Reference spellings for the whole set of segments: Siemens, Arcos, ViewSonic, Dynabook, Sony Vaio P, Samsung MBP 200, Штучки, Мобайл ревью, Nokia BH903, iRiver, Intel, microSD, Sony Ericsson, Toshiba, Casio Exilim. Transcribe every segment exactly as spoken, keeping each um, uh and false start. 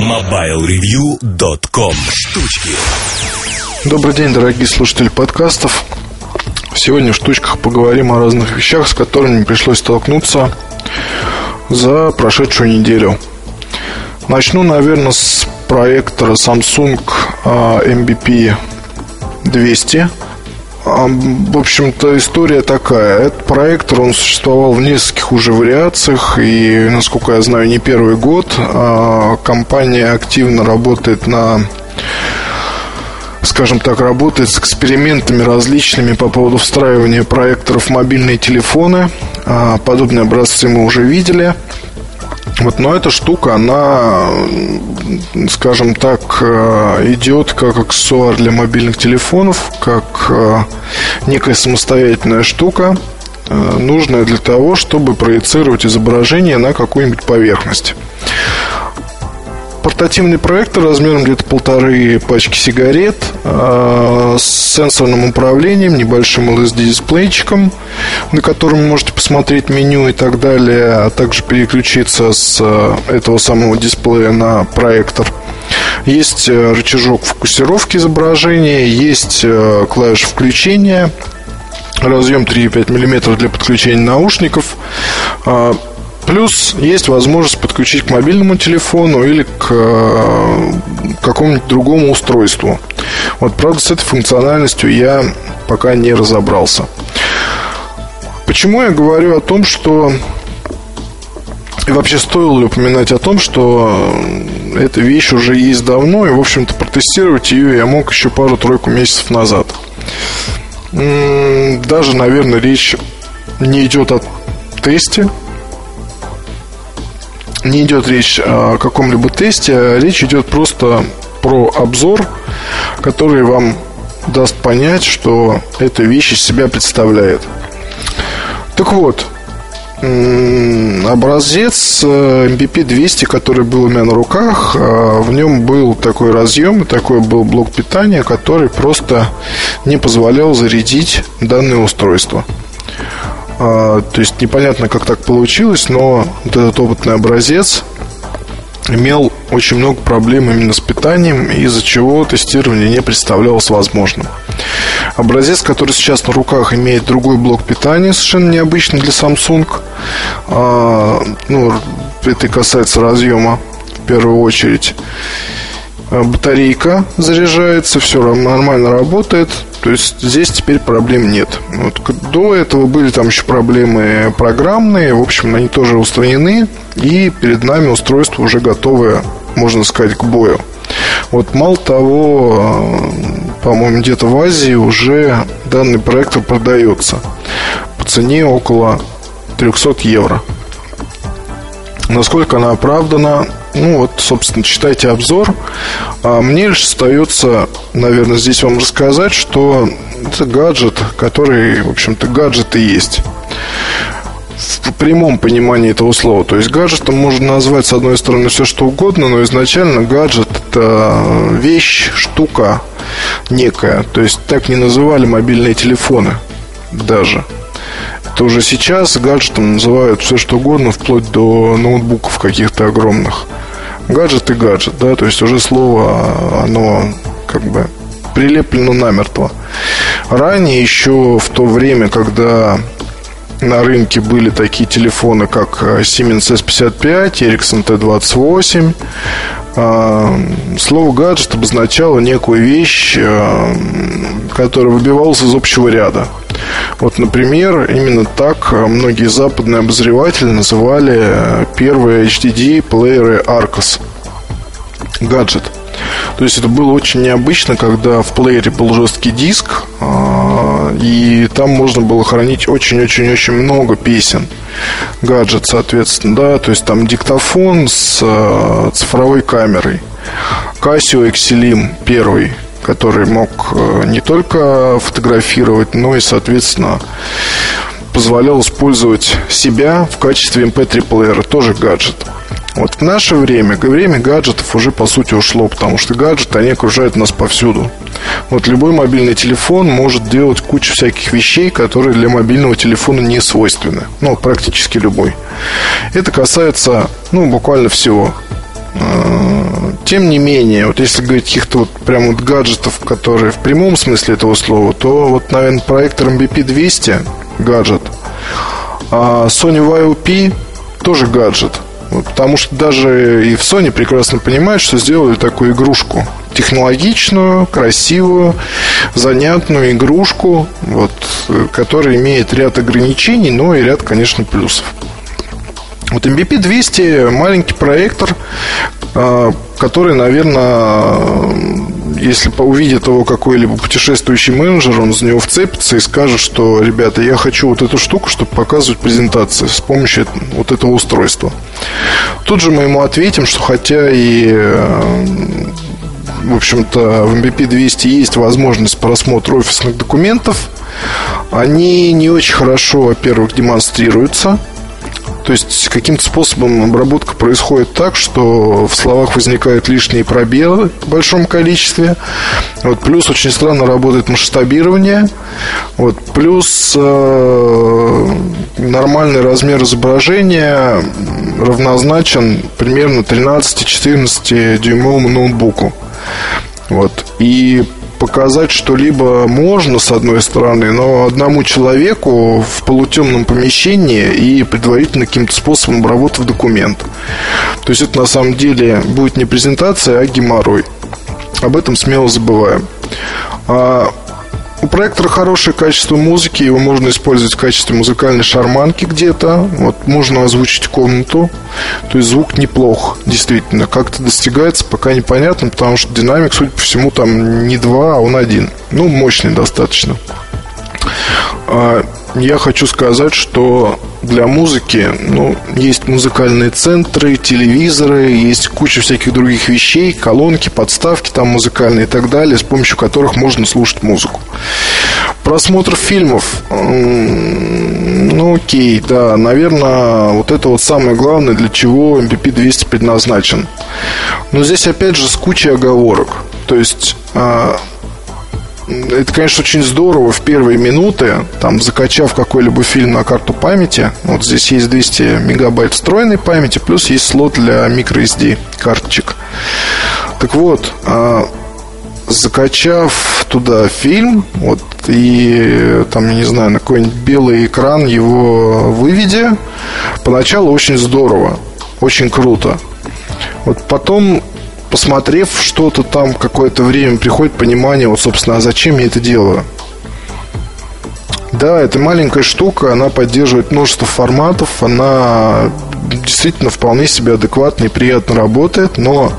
мобайл ревью точка ком. Штучки. Добрый день, дорогие слушатели подкастов. Сегодня в штучках поговорим о разных вещах, с которыми пришлось столкнуться за прошедшую неделю. Начну, наверное, с проектора Samsung эм би пи двести. В общем-то, история такая. Этот проектор, он существовал в нескольких уже вариациях, и, насколько я знаю, не первый год. Компания активно работает на, скажем так, работает с экспериментами различными по поводу встраивания проекторов в мобильные телефоны. Подобные образцы мы уже видели. Вот, но эта штука, она, скажем так, идет как аксессуар для мобильных телефонов, как некая самостоятельная штука, нужная для того, чтобы проецировать изображение на какую-нибудь поверхность. Портативный проектор размером где-то полторы пачки сигарет, с сенсорным управлением, небольшим эл эс ди-дисплейчиком, на котором вы можете посмотреть меню и так далее, а также переключиться с этого самого дисплея на проектор. Есть рычажок фокусировки изображения, есть клавиш включения, разъем три и пять десятых миллиметра для подключения наушников. Плюс есть возможность подключить к мобильному телефону или к э, какому-нибудь другому устройству. Вот, правда, с этой функциональностью я пока не разобрался. Почему я говорю о том, что... И вообще, стоило ли упоминать о том, что эта вещь уже есть давно, и, в общем-то, протестировать ее я мог еще пару-тройку месяцев назад. Даже, наверное, речь не идет о тесте. Не идет речь о каком-либо тесте, а речь идет просто про обзор, который вам даст понять, что эта вещь из себя представляет. Так вот, образец эм би пи двести, который был у меня на руках, в нем был такой разъем и такой был блок питания, который просто не позволял зарядить данное устройство. То есть непонятно, как так получилось, но вот этот опытный образец имел очень много проблем именно с питанием, из-за чего тестирование не представлялось возможным. Образец, который сейчас на руках, имеет другой блок питания, совершенно необычный для Samsung. Ну, это касается разъема в первую очередь. Батарейка заряжается, все нормально работает. То есть здесь теперь проблем нет. Вот, до этого были там еще проблемы программные. В общем, они тоже устранены. И перед нами устройство уже готовое, можно сказать, к бою. Вот, мало того, по-моему, где-то в Азии уже данный проектор продается по цене около триста евро. Насколько она оправдана? Ну вот, собственно, читайте обзор. А мне лишь остается, наверное, здесь вам рассказать, что это гаджет, который, в общем-то, гаджет и есть. В прямом понимании этого слова. То есть гаджетом можно назвать, с одной стороны, все что угодно, но изначально гаджет – это вещь, штука некая. То есть так не называли мобильные телефоны даже. Это уже сейчас гаджетом называют все что угодно, вплоть до ноутбуков каких-то огромных. Гаджет и гаджет, да, то есть уже слово, оно как бы прилеплено намертво. Ранее, еще в то время, когда на рынке были такие телефоны, как Siemens эс пятьдесят пять, Ericsson тэ двадцать восемь, слово гаджет обозначало некую вещь, которая выбивалась из общего ряда. Вот, например, именно так многие западные обозреватели называли первые эйч ди ди-плееры Arcos гаджет. То есть это было очень необычно, когда в плеере был жесткий диск, и там можно было хранить очень-очень-очень много песен. Гаджет, соответственно, да, то есть там диктофон с цифровой камерой. Casio Exilim первый, который мог не только фотографировать, но и, соответственно, позволял использовать себя в качестве эм пэ три плеера. Тоже гаджет. Вот в наше время, время гаджетов уже, по сути, ушло, потому что гаджеты, они окружают нас повсюду. Вот любой мобильный телефон может делать кучу всяких вещей, которые для мобильного телефона не свойственны. Ну, практически любой. Это касается, ну, буквально всего. Тем не менее, вот если говорить каких-то вот прям вот гаджетов, которые в прямом смысле этого слова, то вот, наверное, проектор эм би пи двести гаджет, а Sony Vaio P тоже гаджет. Вот, потому что даже и в Sony прекрасно понимают, что сделали такую игрушку. Технологичную, красивую, занятную игрушку, вот, которая имеет ряд ограничений, но и ряд, конечно, плюсов. Вот эм би пи двести маленький проектор, который, наверное, если увидит его какой-либо путешествующий менеджер, он за него вцепится и скажет, что, ребята, я хочу вот эту штуку, чтобы показывать презентации с помощью вот этого устройства. Тут же мы ему ответим, что хотя и, в общем-то, в эм би пи двести есть возможность просмотра офисных документов, они не очень хорошо, во-первых, демонстрируются. То есть каким-то способом обработка происходит так, что в словах возникают лишние пробелы в большом количестве. Вот, плюс очень странно работает масштабирование. Вот, плюс э, нормальный размер изображения равнозначен примерно тринадцать-четырнадцать дюймовому ноутбуку. Вот. И показать что-либо можно, с одной стороны, но одному человеку в полутемном помещении и предварительно каким-то способом обработав документ. То есть это на самом деле будет не презентация, а геморрой. Об этом смело забываем. А у проектора хорошее качество музыки, его можно использовать в качестве музыкальной шарманки где-то. Вот, можно озвучить комнату. То есть звук неплох, действительно. Как это достигается, пока непонятно, потому что динамик, судя по всему, там не два, а он один. Ну, мощный достаточно. Я хочу сказать, что для музыки, ну, есть музыкальные центры, телевизоры, есть куча всяких других вещей, колонки, подставки там музыкальные и так далее, с помощью которых можно слушать музыку. Просмотр фильмов, ну окей, да, наверное, вот это вот самое главное, для чего эм би пи двести предназначен. Но здесь опять же с кучей оговорок. То есть это, конечно, очень здорово в первые минуты, там, закачав какой-либо фильм на карту памяти. Вот здесь есть двести мегабайт встроенной памяти, плюс есть слот для microSD карточек. Так вот, закачав туда фильм, вот, и там, я не знаю, на какой-нибудь белый экран его выведя, поначалу очень здорово, очень круто. Вот потом, посмотрев что-то там какое-то время, приходит понимание, вот, собственно, а зачем я это делаю? Да, это маленькая штука, она поддерживает множество форматов, она действительно вполне себе адекватно и приятно работает, но,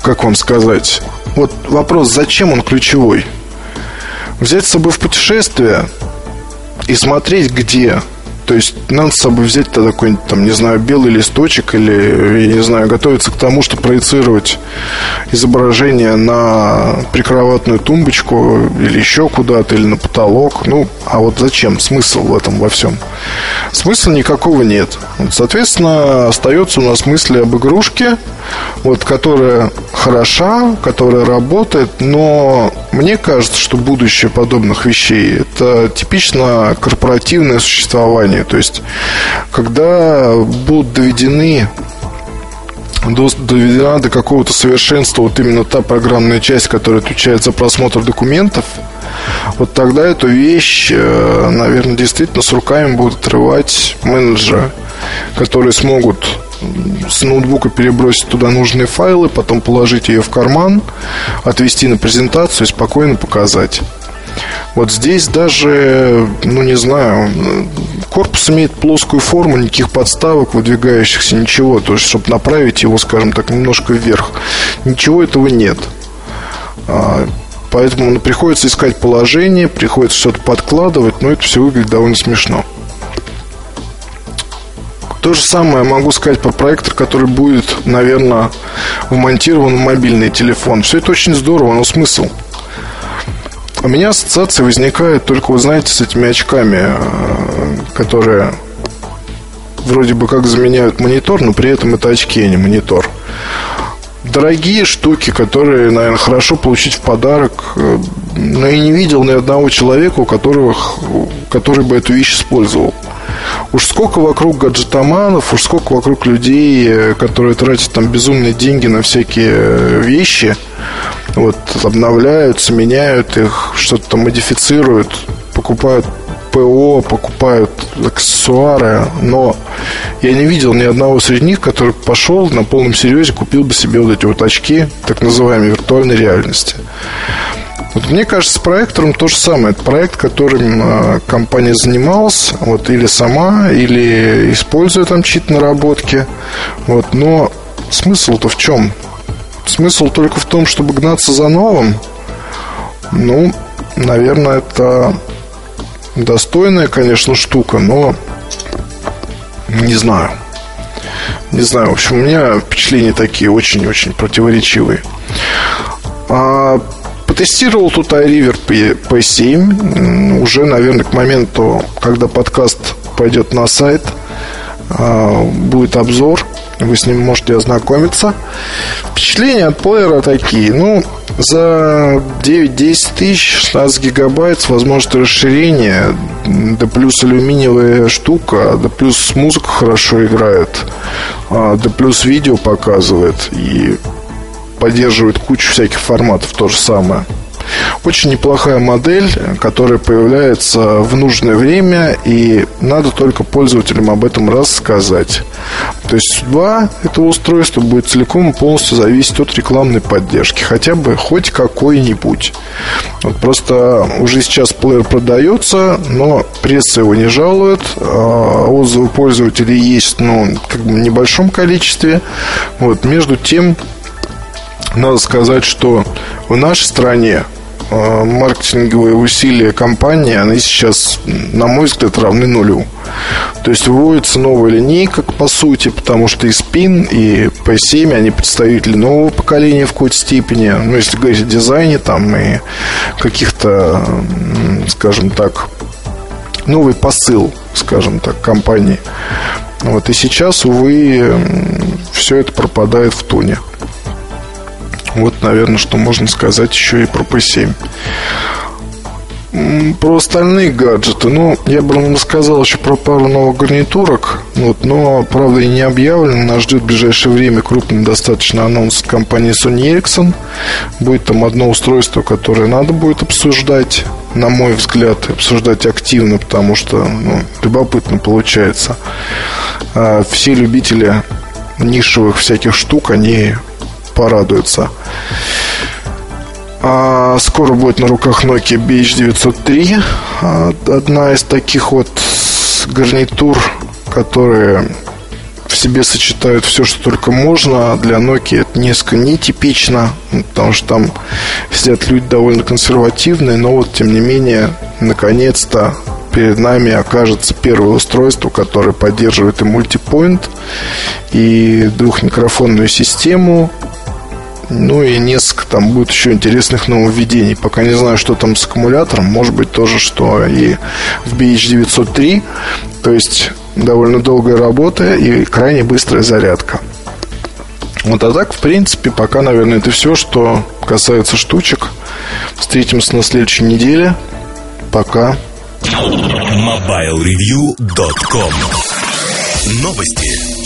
как вам сказать, вот вопрос, зачем он ключевой? Взять с собой в путешествие и смотреть где? То есть надо с собой взять тогда какой-нибудь, там, не знаю, белый листочек или, я не знаю, готовиться к тому, что проецировать изображение на прикроватную тумбочку или еще куда-то, или на потолок. Ну, а вот зачем? Смысл в этом во всем? Смысла никакого нет. Вот, соответственно, остается у нас мысли об игрушке, вот, которая хороша, которая работает, но мне кажется, что будущее подобных вещей – это типично корпоративное существование. То есть, когда будут доведены до, доведена до какого-то совершенства вот именно та программная часть, которая отвечает за просмотр документов, вот тогда эту вещь, наверное, действительно с руками будут отрывать менеджеры, которые смогут с ноутбука перебросить туда нужные файлы, потом положить ее в карман, отвести на презентацию и спокойно показать. Вот здесь даже, ну не знаю, корпус имеет плоскую форму, никаких подставок выдвигающихся, ничего. То есть, чтобы направить его, скажем так, немножко вверх, ничего этого нет. Поэтому приходится искать положение, приходится что-то подкладывать, но это все выглядит довольно смешно. То же самое могу сказать про проектор, который будет, наверное, вмонтирован в мобильный телефон. Все это очень здорово, но смысл? У меня ассоциация возникает только, вы знаете, с этими очками, которые вроде бы как заменяют монитор, но при этом это очки, а не монитор. Дорогие штуки, которые, наверное, хорошо получить в подарок. Но я не видел ни одного человека, у которых, который бы эту вещь использовал. Уж сколько вокруг гаджетоманов, уж сколько вокруг людей, которые тратят там безумные деньги на всякие вещи, вот, обновляются, меняют их, что-то там модифицируют, покупают ПО, покупают аксессуары, но я не видел ни одного среди них, который пошел на полном серьезе, купил бы себе вот эти вот очки так называемой виртуальной реальности. Вот, мне кажется, с проектором то же самое. Это проект, которым э, компания занималась, вот, или сама, или используя там чьи-то наработки. Вот, но смысл-то в чем? Смысл только в том, чтобы гнаться за новым. Ну, наверное, это достойная, конечно, штука, но не знаю. Не знаю, в общем, у меня впечатления такие очень-очень противоречивые. А... Тестировал тут iRiver пи семь. Уже, наверное, к моменту, когда подкаст пойдет на сайт, будет обзор. Вы с ним можете ознакомиться. Впечатления от плеера такие. Ну, за девять-десять тысяч, шестнадцать гигабайт с возможностью расширения, да плюс алюминиевая штука, да плюс музыку хорошо играет, да плюс видео показывает и поддерживает кучу всяких форматов, то же самое. Очень неплохая модель, которая появляется в нужное время, и надо только пользователям об этом раз сказать. То есть судьба этого устройства будет целиком и полностью зависеть от рекламной поддержки, хотя бы хоть какой-нибудь. Вот просто уже сейчас плеер продается, но пресса его не жалует, отзывы пользователей есть, ну, как бы в небольшом количестве. Вот, между тем, надо сказать, что в нашей стране э, маркетинговые усилия компании, они сейчас, на мой взгляд, равны нулю. То есть выводится новая линейка, по сути, потому что и Spin, и пи семь, они представители нового поколения в какой-то степени. Ну, если говорить о дизайне там и каких-то, скажем так, новый посыл, скажем так, компании. Вот, и сейчас, увы, все это пропадает в туне. Вот, наверное, что можно сказать еще и про пи семь. Про остальные гаджеты, ну, я бы вам рассказал еще про пару новых гарнитурок, вот, но, правда, и не объявлено. Нас ждет в ближайшее время крупный достаточно анонс компании Sony Ericsson. Будет там одно устройство, которое надо будет обсуждать, на мой взгляд, обсуждать активно, потому что, ну, любопытно получается. А все любители нишевых всяких штук, они порадуются. А скоро будет на руках Nokia би эйч девятьсот три. Одна из таких вот гарнитур, которые в себе сочетают все, что только можно. Для Nokia это несколько нетипично, потому что там сидят люди довольно консервативные. Но вот, тем не менее, наконец-то перед нами окажется первое устройство, которое поддерживает и мультипоинт, и двухмикрофонную систему. Ну и несколько там будет еще интересных нововведений. Пока не знаю, что там с аккумулятором. Может быть, тоже, что и в би эйч девятьсот три. То есть довольно долгая работа и крайне быстрая зарядка. Вот, а так, в принципе, пока, наверное, это все, что касается штучек. Встретимся на следующей неделе. Пока. мобайл ревью точка ком. Новости.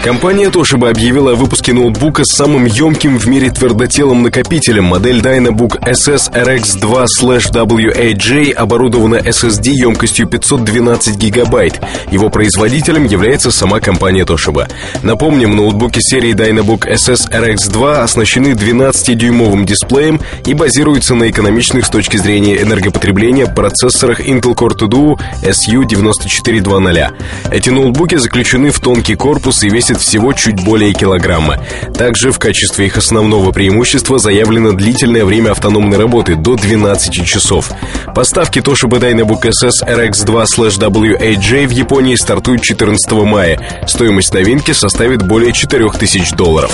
Компания Toshiba объявила о выпуске ноутбука с самым емким в мире твердотелым накопителем. Модель Dynabook эс эс эр экс два дабл ю эй джей оборудована эс эс ди емкостью пятьсот двенадцать гигабайт. Его производителем является сама компания Toshiba. Напомним, ноутбуки серии Dynabook эс эс эр экс два оснащены двенадцатидюймовым дисплеем и базируются на экономичных с точки зрения энергопотребления процессорах Intel Core два Duo эс ю девять четыре два ноль. Эти ноутбуки заключены в тонкий корпус и весят всего чуть более килограмма. Также в качестве их основного преимущества заявлено длительное время автономной работы до двенадцати часов. Поставки Toshiba Dynabook эс эс эр экс два дабл ю эй джей в Японии стартуют четырнадцатого мая. Стоимость новинки составит более четырёх тысяч долларов.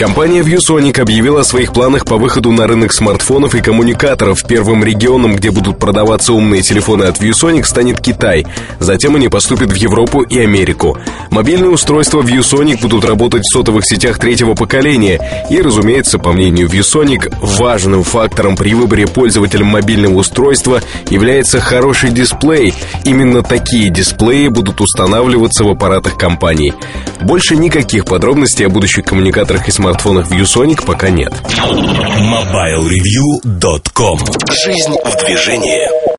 Компания ViewSonic объявила о своих планах по выходу на рынок смартфонов и коммуникаторов. Первым регионом, где будут продаваться умные телефоны от ViewSonic, станет Китай. Затем они поступят в Европу и Америку. Мобильные устройства ViewSonic будут работать в сотовых сетях третьего поколения. И, разумеется, по мнению ViewSonic, важным фактором при выборе пользователя мобильного устройства является хороший дисплей. Именно такие дисплеи будут устанавливаться в аппаратах компании. Больше никаких подробностей о будущих коммуникаторах и смартфонах ViewSonic пока нет. мобайл ревью точка ком. Жизнь в движении.